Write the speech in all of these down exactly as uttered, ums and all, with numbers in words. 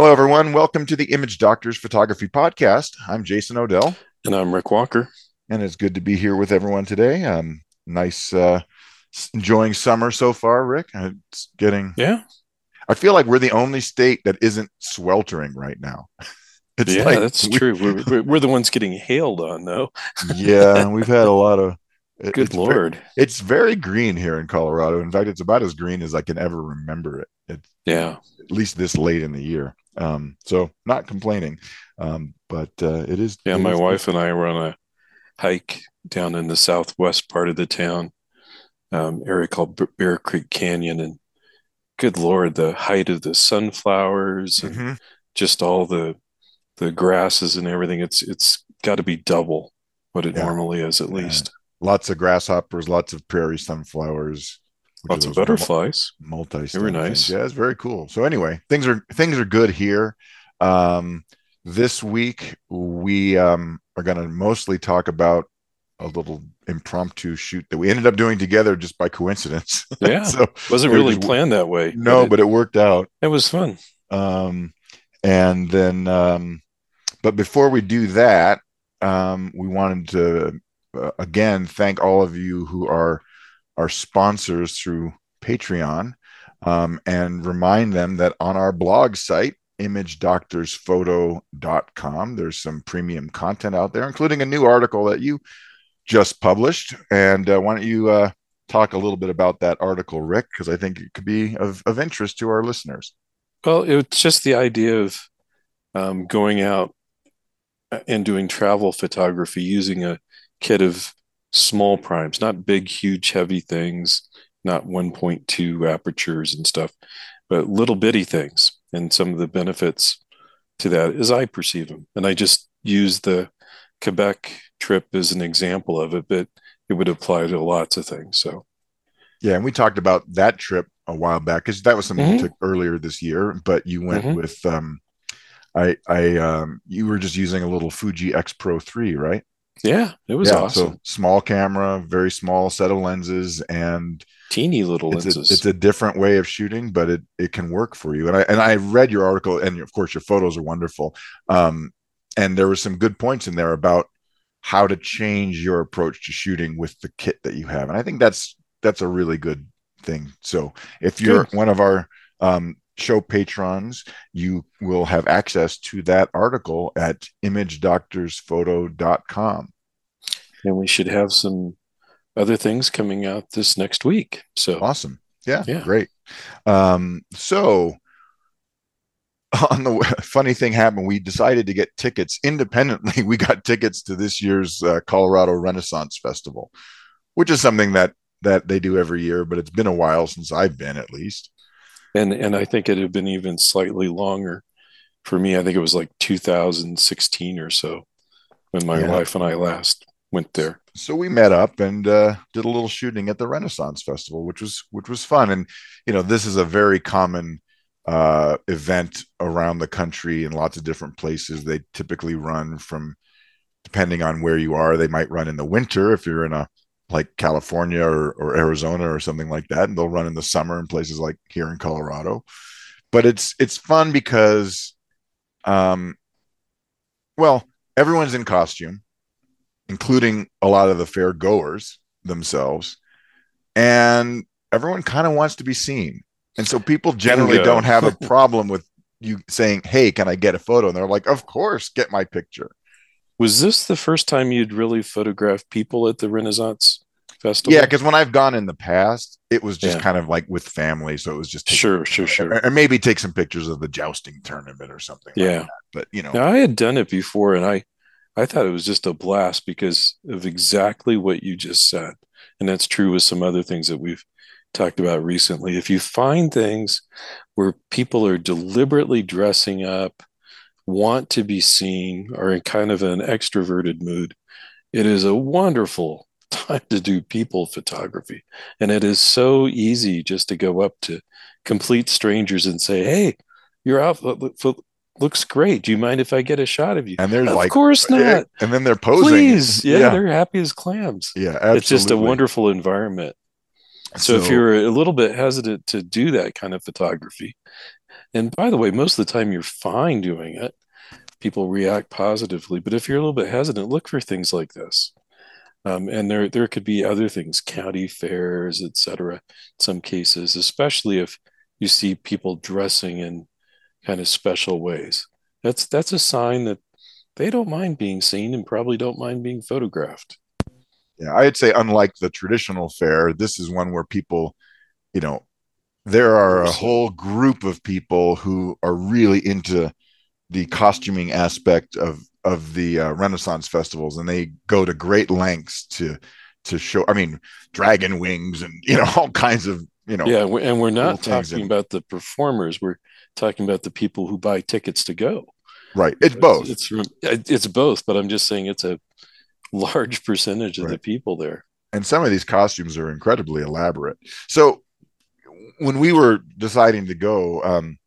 Hello, everyone. Welcome to the Image Doctors Photography Podcast. I'm Jason Odell. And I'm Rick Walker. And it's good to be here with everyone today. Um, nice, uh, enjoying summer so far, Rick. It's getting... Yeah. I feel like we're the only state that isn't sweltering right now. It's yeah, like that's we, true. We're, we're the ones getting hailed on, though. Yeah, we've had a lot of... It, Good it's Lord. Very, it's very green here in Colorado. In fact, it's about as green as I can ever remember it. It's, yeah. At least this late in the year. Um, so not complaining, um, but uh, it is. Yeah, it my is wife good. and I were on a hike down in the southwest part of the town, um, area called Bear Creek Canyon. And good Lord, the height of the sunflowers mm-hmm. and just all the the grasses and everything. It's It's got to be double what it yeah. normally is, at yeah. least. Lots of grasshoppers, lots of prairie sunflowers, lots of butterflies. Multi, very nice. Things. Yeah, it's very cool. So anyway, things are things are good here. Um, this week we um, are going to mostly talk about a little impromptu shoot that we ended up doing together just by coincidence. Yeah, so wasn't really was, planned that way. No, but it, but it worked out. It was fun. Um, and then, um, but before we do that, um, we wanted to. Uh, again, thank all of you who are our sponsors through Patreon, um, and remind them that on our blog site, image doctors photo dot com, there's some premium content out there, including a new article that you just published. And uh, why don't you uh, talk a little bit about that article, Rick, because I think it could be of, of interest to our listeners. Well, it's just the idea of um, going out and doing travel photography using a kit of small primes, not big, huge, heavy things, not one point two apertures and stuff, but little bitty things. And some of the benefits to that as I perceive them. And I just use the Quebec trip as an example of it, but it would apply to lots of things. So, yeah. And we talked about that trip a while back because that was something mm-hmm. we took earlier this year, but you went mm-hmm. with, um, I, I, um, you were just using a little Fuji X Pro three, right? Yeah, it was yeah, awesome. So small camera, very small set of lenses, and teeny little lenses. It's a, it's a different way of shooting, but it it can work for you. And I and I read your article, and of course your photos are wonderful. Um, and there were some good points in there about how to change your approach to shooting with the kit that you have. And I think that's that's a really good thing. So if you're good. one of our um, show patrons, you will have access to that article at image doctors photo dot com. And we should have some other things coming out this next week. So awesome. Yeah, yeah. Great. Um, so on the funny thing happened, we decided to get tickets independently. We got tickets to this year's uh, Colorado Renaissance Festival, which is something that, that they do every year, but it's been a while since I've been, at least. And and I think it had been even slightly longer for me. I think it was like two thousand sixteen or so when my yeah. wife and I last went there. So we met up and uh, did a little shooting at the Renaissance Festival, which was which was fun. And, you know, this is a very common uh, event around the country in lots of different places. They typically run from, depending on where you are, they might run in the winter if you're in a like California or, or Arizona or something like that. And they'll run in the summer in places like here in Colorado, but it's, it's fun because, um, well, everyone's in costume, including a lot of the fair goers themselves. And everyone kind of wants to be seen. And so people generally yeah. don't have a problem with you saying, "Hey, can I get a photo?" And they're like, "Of course, get my picture." Was this the first time you'd really photographed people at the Renaissance Festival? Yeah, because when I've gone in the past, it was just yeah. kind of like with family. So it was just sure, sure, sure, or, or maybe take some pictures of the jousting tournament or something. Yeah, like that. But you know, now, I had done it before, and I, I thought it was just a blast because of exactly what you just said, and that's true with some other things that we've talked about recently. If you find things where people are deliberately dressing up, want to be seen, are in kind of an extroverted mood, it is a wonderful time to do people photography. And it is so easy just to go up to complete strangers and say, "Hey, your outfit looks great. Do you mind if I get a shot of you?" And they're of like, "Of course not." Yeah. And then they're posing. Please. Yeah, yeah, they're happy as clams. Yeah, absolutely. It's just a wonderful environment. So, so if you're a little bit hesitant to do that kind of photography, And by the way, most of the time you're fine doing it. People react positively. But if you're a little bit hesitant, look for things like this. Um, and there there could be other things, county fairs, et cetera, in some cases, especially if you see people dressing in kind of special ways. That's that's a sign that they don't mind being seen and probably don't mind being photographed. Yeah, I'd say unlike the traditional fair, this is one where people, you know, there are a whole group of people who are really into the costuming aspect of of the uh, Renaissance festivals, and they go to great lengths to to show. I mean, dragon wings and you know all kinds of you know. Yeah, and we're not talking about the performers. We're talking about the people who buy tickets to go. Right, it's both. It's it's, it's both, but I'm just saying it's a large percentage of right. the people there. And some of these costumes are incredibly elaborate. So when we were deciding to go, um,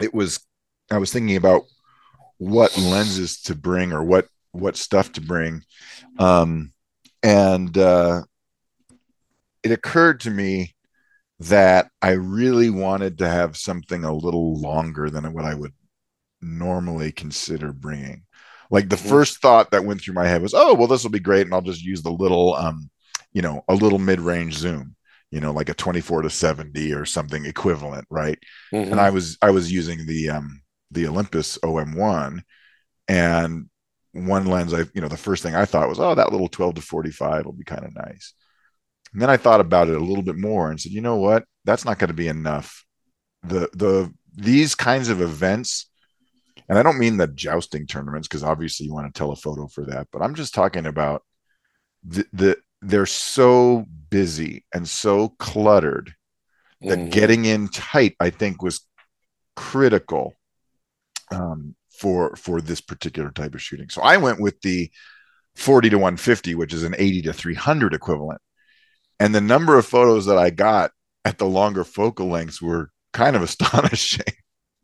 it was I was thinking about what lenses to bring or what what stuff to bring, um, and uh, it occurred to me that I really wanted to have something a little longer than what I would normally consider bringing. Like the first thought that went through my head was, oh well, this will be great, and I'll just use the little, um, you know, a little mid-range zoom. You know, like a twenty-four to seventy or something equivalent, right? Mm-hmm. And I was I was using the um, the Olympus O M one, and one lens. I you know the first thing I thought was, oh, that little twelve to forty-five will be kind of nice. And then I thought about it a little bit more and said, you know what? That's not going to be enough. The the these kinds of events, and I don't mean the jousting tournaments because obviously you want a telephoto for that, but I'm just talking about the the. They're so busy and so cluttered that mm-hmm. getting in tight, I think, was critical um, for for this particular type of shooting. So I went with the forty to one fifty, which is an eighty to three hundred equivalent. And the number of photos that I got at the longer focal lengths were kind of astonishing.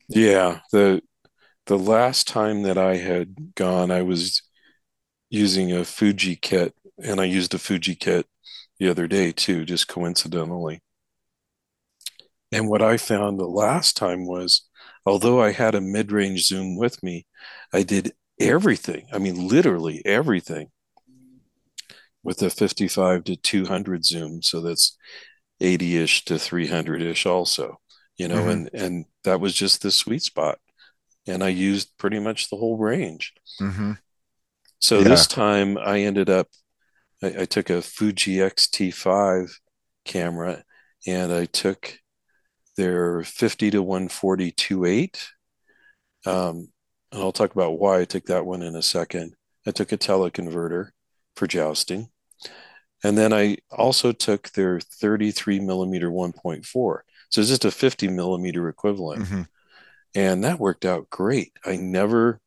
Yeah. The, the last time that I had gone, I was using a Fuji kit. And I used a Fuji kit the other day, too, just coincidentally. And what I found the last time was, although I had a mid-range zoom with me, I did everything. I mean, literally everything with a fifty-five to two hundred zoom. So that's eighty-ish to three hundred-ish also, you know, mm-hmm. and, and that was just the sweet spot. And I used pretty much the whole range. Mm-hmm. So yeah. This time I ended up, I took a Fuji X T five camera and I took their fifty to one forty two eight. Um, and I'll talk about why I took that one in a second. I took a teleconverter for jousting. And then I also took their thirty-three millimeter one point four. So it's just a fifty millimeter equivalent. Mm-hmm. And that worked out great. I never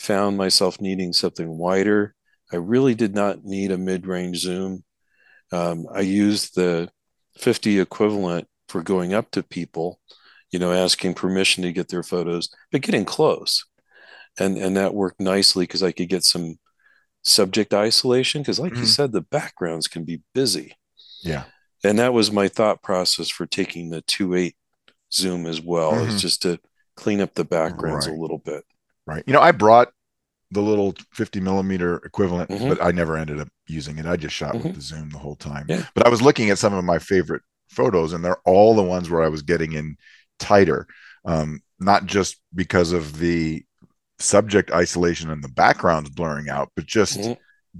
found myself needing something wider. I really did not need a mid-range zoom. Um, I used the fifty equivalent for going up to people, you know, asking permission to get their photos, but getting close. And and that worked nicely because I could get some subject isolation because like mm-hmm. you said, the backgrounds can be busy. Yeah. And that was my thought process for taking the two eight zoom as well, mm-hmm. is just to clean up the backgrounds right. a little bit. Right. You know, I brought the little fifty millimeter equivalent, mm-hmm. but I never ended up using it. I just shot mm-hmm. with the zoom the whole time. Yeah. But I was looking at some of my favorite photos, and they're all the ones where I was getting in tighter, um, not just because of the subject isolation and the backgrounds blurring out, but just mm-hmm.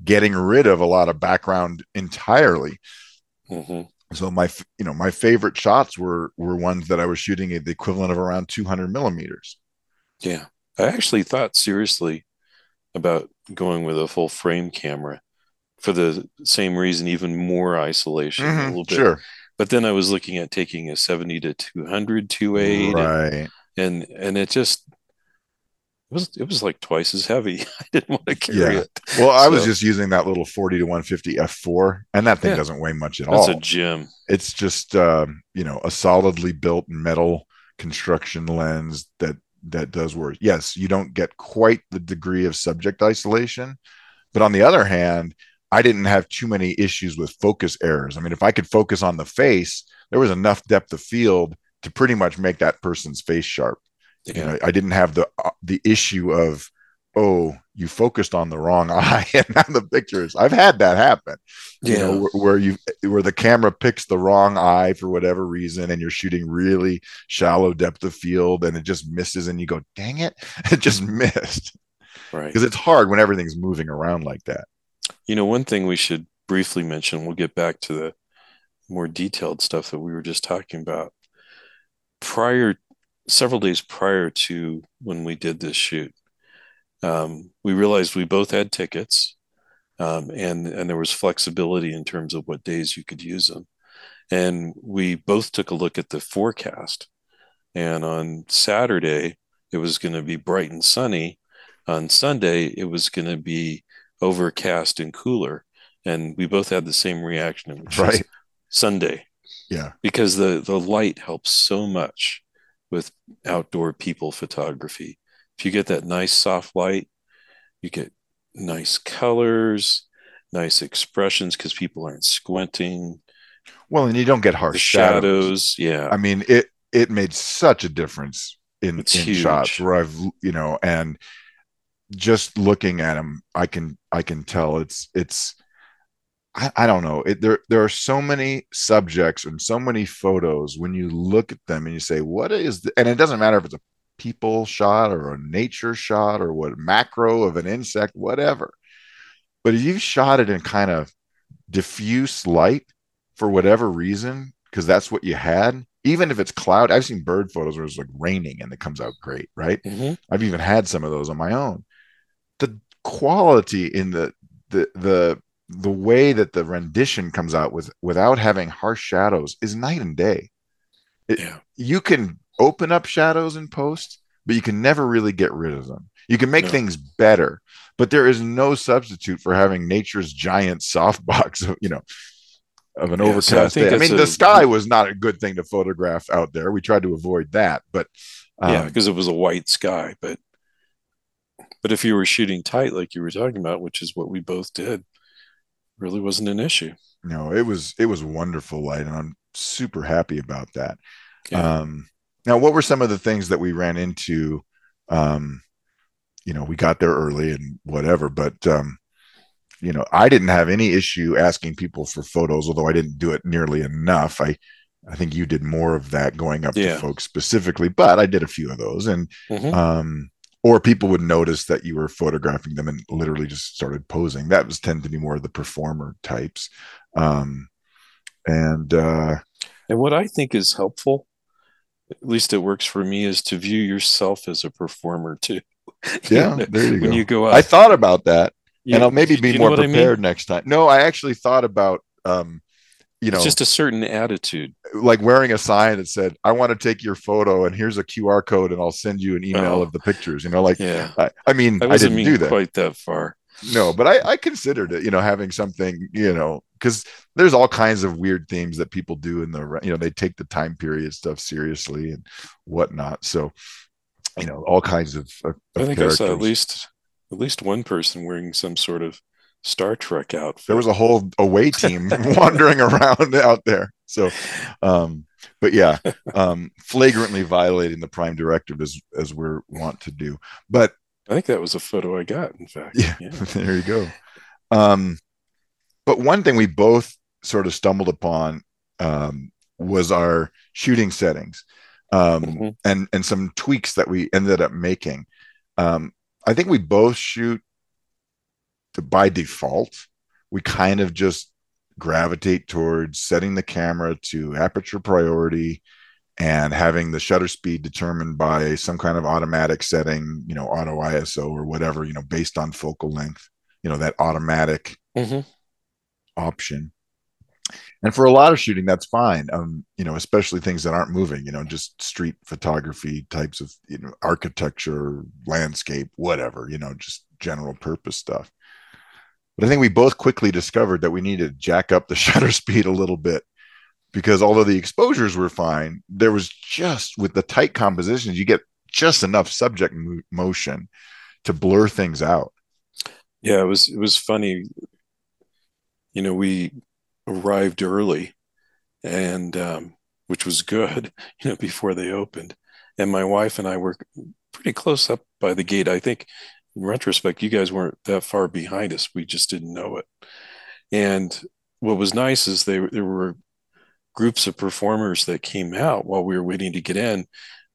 getting rid of a lot of background entirely. Mm-hmm. So my, you know, my favorite shots were were ones that I was shooting at the equivalent of around two hundred millimeters. Yeah, I actually thought seriously about going with a full frame camera for the same reason, even more isolation mm-hmm, a little bit. Sure. But then I was looking at taking a seventy to two hundred, two eight. Right. And, and, and it just, it was, it was like twice as heavy. I didn't want to carry yeah. it. Well, I so, was just using that little forty to one fifty F four, and that thing yeah, doesn't weigh much at that's all. It's a gem. It's just, um, you know, a solidly built metal construction lens that, that does work. Yes, you don't get quite the degree of subject isolation, but on the other hand, I didn't have too many issues with focus errors. I mean, if I could focus on the face, there was enough depth of field to pretty much make that person's face sharp. Yeah. You know, I didn't have the uh, the issue of, oh, you focused on the wrong eye and now the picture is. I've had that happen. Yeah. You know, where, where you where the camera picks the wrong eye for whatever reason, and you're shooting really shallow depth of field, and it just misses, and you go, "Dang it, it just missed." Right. Because it's hard when everything's moving around like that. You know, one thing we should briefly mention. We'll get back to the more detailed stuff that we were just talking about. Prior, several days prior to when we did this shoot, um, we realized we both had tickets, um, and, and there was flexibility in terms of what days you could use them. And we both took a look at the forecast, and on Saturday, it was going to be bright and sunny. On Sunday, it was going to be overcast and cooler. And we both had the same reaction, which right. was Sunday. Yeah. Because the, the light helps so much with outdoor people photography. If you get that nice soft light, you get nice colors, nice expressions, because people aren't squinting. Well, and you don't get harsh shadows. shadows. Yeah. I mean, it, it made such a difference in, in shots where I've, you know, and just looking at them, I can, I can tell it's, it's, I, I don't know. It, there, there are so many subjects and so many photos when you look at them and you say, what is the, and it doesn't matter if it's a people shot or a nature shot or what macro of an insect, whatever, but if you shot it in kind of diffuse light for whatever reason, because that's what you had, even if it's cloud, I've seen bird photos where it's like raining and it comes out great. Right. Mm-hmm. I've even had some of those on my own. The quality in the, the, the, the way that the rendition comes out with without having harsh shadows is night and day. It, yeah. You can open up shadows in post, but you can never really get rid of them. You can make no. things better, but there is no substitute for having nature's giant softbox of, you know, of an yeah, overcast so I day. I mean, a, the sky was not a good thing to photograph out there. We tried to avoid that, but um, yeah, because it was a white sky, but, but if you were shooting tight, like you were talking about, which is what we both did, really wasn't an issue. No, it was it was wonderful light, and I'm super happy about that. Yeah. Um, now, what were some of the things that we ran into? Um, you know, we got there early and whatever, but um, you know, I didn't have any issue asking people for photos, although I didn't do it nearly enough. I I think you did more of that going up yeah. to folks specifically, but I did a few of those, and mm-hmm. um, or people would notice that you were photographing them and literally just started posing. That was tend to be more of the performer types. Um, and, uh, and what I think is helpful, at least it works for me, is to view yourself as a performer too. Yeah. There you go. When you go out. I thought about that yeah. and I'll maybe be you know more prepared I mean? next time. No, I actually thought about, um, you know, it's just a certain attitude, like wearing a sign that said, I want to take your photo and here's a Q R code and I'll send you an email oh. of the pictures, you know, like, yeah. I, I mean, I, I didn't mean do that quite that far. No, but I, I considered it, you know, having something, you know, because there's all kinds of weird themes that people do in the, you know, they take the time period stuff seriously and whatnot. So, you know, all kinds of, of I think characters. I saw at least, at least one person wearing some sort of Star Trek outfit. There was a whole away team wandering around out there. So, um, but yeah, um, flagrantly violating the prime directive as, as we're wont to do. But I think that was a photo I got, in fact. Yeah, yeah. There you go. Um, but one thing we both sort of stumbled upon um, was our shooting settings um, mm-hmm. and, and some tweaks that we ended up making. Um, I think we both shoot by default, we kind of just gravitate towards setting the camera to aperture priority and having the shutter speed determined by some kind of automatic setting, you know, auto I S O or whatever, you know, based on focal length, you know, that automatic mm-hmm. option. And for a lot of shooting, that's fine. Um, you know, especially things that aren't moving, you know, just street photography types of, you know, architecture, landscape, whatever, you know, just general purpose stuff. But I think we both quickly discovered that we needed to jack up the shutter speed a little bit, because although the exposures were fine, there was just, with the tight compositions, you get just enough subject mo- motion to blur things out. Yeah, it was it was funny. You know, we arrived early, and um, which was good, you know, before they opened. And my wife and I were pretty close up by the gate. I think in retrospect, you guys weren't that far behind us. We just didn't know it. And what was nice is they, there were groups of performers that came out while we were waiting to get in,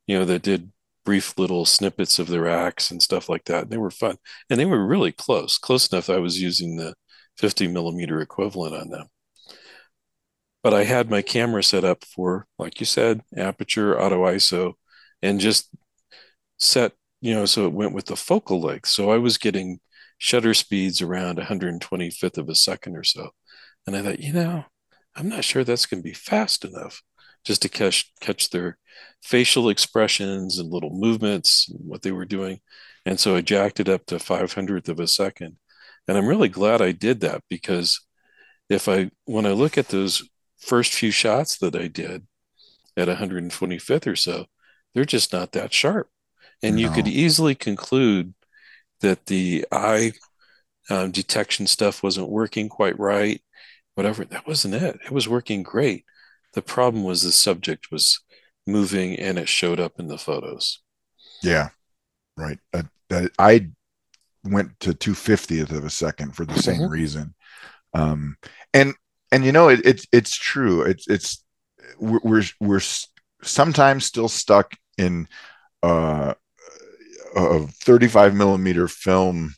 you know, that did brief little snippets of their acts and stuff like that. And they were fun. And they were really close, close enough. I was using the fifty millimeter equivalent on them. But I had my camera set up for, like you said, aperture, auto I S O, and just set, you know, so it went with the focal length. So I was getting shutter speeds around one hundred twenty-fifth of a second or so. And I thought, you know, I'm not sure that's going to be fast enough just to catch catch their facial expressions and little movements and what they were doing. And so I jacked it up to five hundredth of a second. And I'm really glad I did that, because if I, when I look at those first few shots that I did at one hundred twenty-fifth or so, they're just not that sharp. And no. You could easily conclude that the eye um, detection stuff wasn't working quite right, whatever. That wasn't it. It was working great. The problem was the subject was moving and it showed up in the photos. Yeah. Right. Uh, I went to two hundred fiftieth of a second for the same mm-hmm. reason. Um, and, and, you know, it, it, it's true. It's, it's, we're, we're, we're sometimes still stuck in uh, a thirty-five millimeter film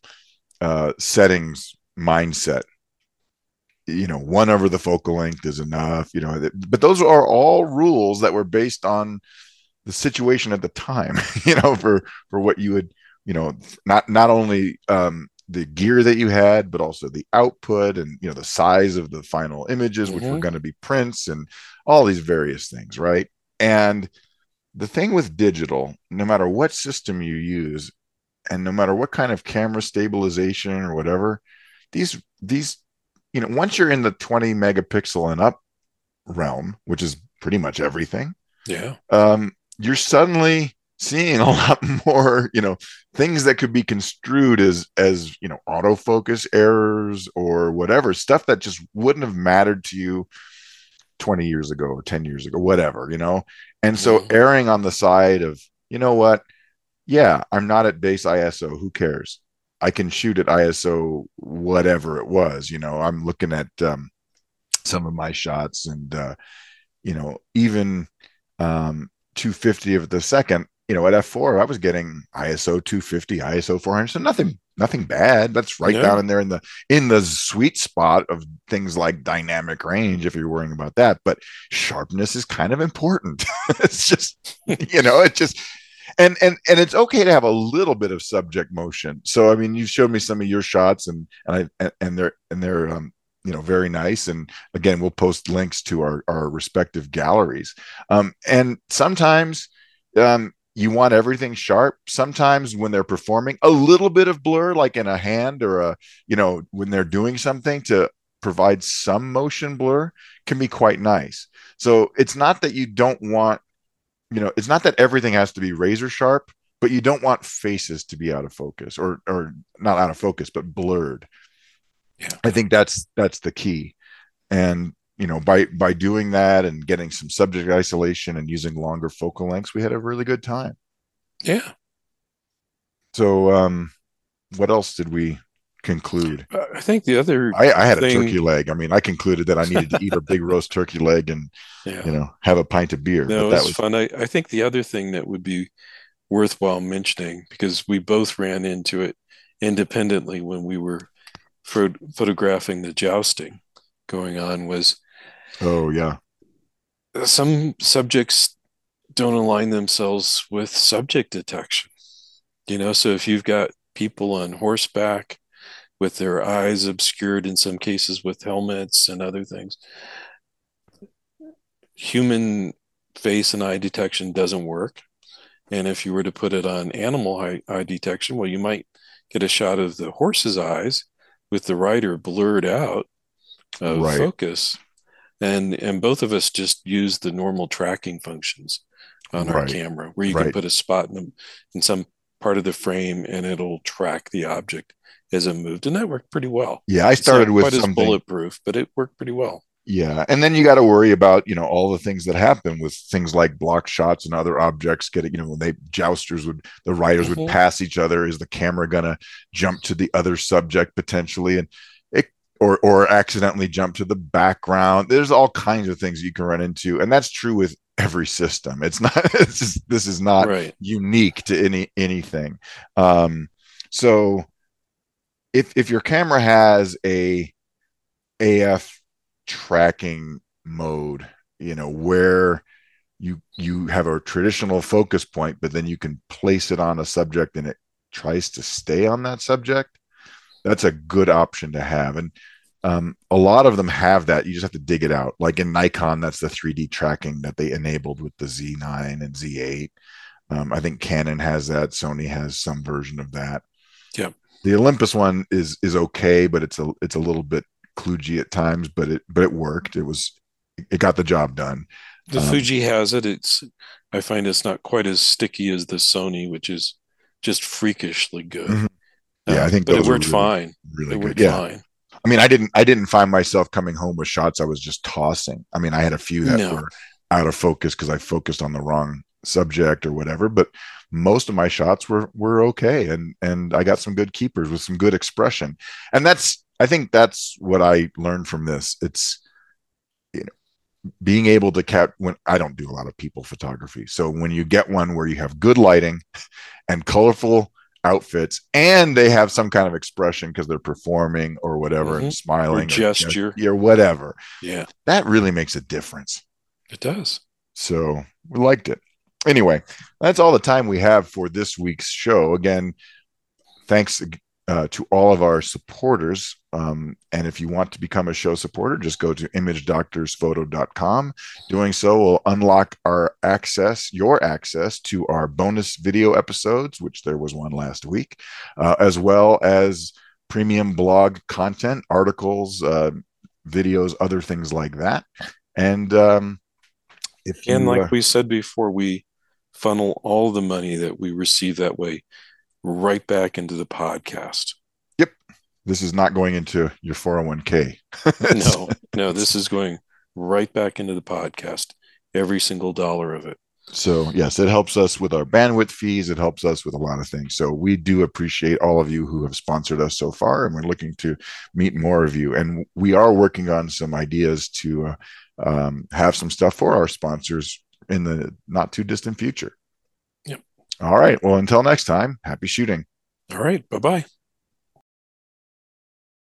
uh, settings mindset. You know, one over the focal length is enough, you know, but those are all rules that were based on the situation at the time, you know, for, for what you would, you know, not, not only um, the gear that you had, but also the output and, you know, the size of the final images, mm-hmm. which were going to be prints and all these various things. Right. And the thing with digital, no matter what system you use and no matter what kind of camera stabilization or whatever, these, these, you know, once you're in the twenty megapixel and up realm, which is pretty much everything, yeah, um, you're suddenly seeing a lot more, you know, things that could be construed as, as, you know, autofocus errors or whatever, stuff that just wouldn't have mattered to you twenty years ago or ten years ago, whatever, you know? And so mm-hmm. erring on the side of, you know what? Yeah, I'm not at base I S O. Who cares? I can shoot at I S O, whatever it was, you know, I'm looking at um, some of my shots and, uh, you know, even um, two hundred fifty of the second, you know, at F four, I was getting I S O two fifty, I S O four hundred. So nothing, nothing bad. That's right yeah. down in there in the, in the sweet spot of things like dynamic range, if you're worrying about that, but sharpness is kind of important. It's just, you know, it just, And and and it's okay to have a little bit of subject motion. So I mean, you showed me some of your shots, and and I and they're and they're um, you know, very nice. And again, we'll post links to our our respective galleries. Um, and sometimes um, you want everything sharp. Sometimes when they're performing, a little bit of blur, like in a hand or a, you know, when they're doing something to provide some motion blur, can be quite nice. So it's not that you don't want. You know, it's not that everything has to be razor sharp, but you don't want faces to be out of focus or or not out of focus, but blurred. Yeah. I think that's that's the key. And, you know, by by doing that and getting some subject isolation and using longer focal lengths, we had a really good time. Yeah. So um, what else did we conclude? I think the other I, I had thing... a turkey leg. I mean, I concluded that I needed to eat a big roast turkey leg and yeah. you know, have a pint of beer. No, but that was, was fun. I, I think the other thing that would be worthwhile mentioning, because we both ran into it independently when we were phot- photographing the jousting going on, was oh yeah some subjects don't align themselves with subject detection. You know, so if you've got people on horseback with their eyes obscured, in some cases with helmets and other things, human face and eye detection doesn't work. And if you were to put it on animal eye, eye detection, well, you might get a shot of the horse's eyes with the rider blurred out of right. focus. And, and both of us just use the normal tracking functions on right. our camera, where you right. can put a spot in, the, in some part of the frame and it'll track the object as it moved, and that worked pretty well. Yeah, I started with something bulletproof, but it worked pretty well. Yeah. And then you got to worry about, you know, all the things that happen with things like block shots and other objects getting, you know, when they jousters would, the riders mm-hmm. would pass each other. Is the camera going to jump to the other subject potentially? And it, or, or accidentally jump to the background. There's all kinds of things you can run into. And that's true with every system. It's not, it's just, this is not right. unique to any, anything. Um, so if, if your camera has a A F tracking mode, you know, where you you have a traditional focus point, but then you can place it on a subject and it tries to stay on that subject, that's a good option to have. And um, a lot of them have that. You just have to dig it out. Like in Nikon, that's the three D tracking that they enabled with the Z nine and Z eight. Um, I think Canon has that. Sony has some version of that. Yeah. The Olympus one is is okay, but it's a it's a little bit kludgy at times, but it but it worked. It was it got the job done. The um, Fuji has it. It's I find it's not quite as sticky as the Sony, which is just freakishly good. Mm-hmm. Yeah, um, I think but it worked really, fine. Really it good. Worked yeah. fine. I mean, I didn't I didn't find myself coming home with shots I was just tossing. I mean, I had a few that no. were out of focus because I focused on the wrong subject or whatever, but most of my shots were were okay, and and I got some good keepers with some good expression. And that's I think that's what I learned from this. It's, you know, being able to cap when I don't do a lot of people photography. So when you get one where you have good lighting and colorful outfits and they have some kind of expression because they're performing or whatever mm-hmm. and smiling or gesture or, you know, or whatever. Yeah. That really makes a difference. It does. So we liked it. Anyway, that's all the time we have for this week's show. Again, thanks Uh, to all of our supporters. Um, and if you want to become a show supporter, just go to image doctors photo dot com. Doing so will unlock our access, your access to our bonus video episodes, which there was one last week, uh, as well as premium blog content, articles, uh, videos, other things like that. And um, if and you, like uh, we said before, we funnel all the money that we receive that way right back into the podcast. Yep. This is not going into your four oh one k. no, no, this is going right back into the podcast, every single dollar of it. So yes, it helps us with our bandwidth fees. It helps us with a lot of things. So we do appreciate all of you who have sponsored us so far, and we're looking to meet more of you. And we are working on some ideas to uh, um, have some stuff for our sponsors in the not too distant future. All right. Well, until next time, happy shooting. All right. Bye-bye.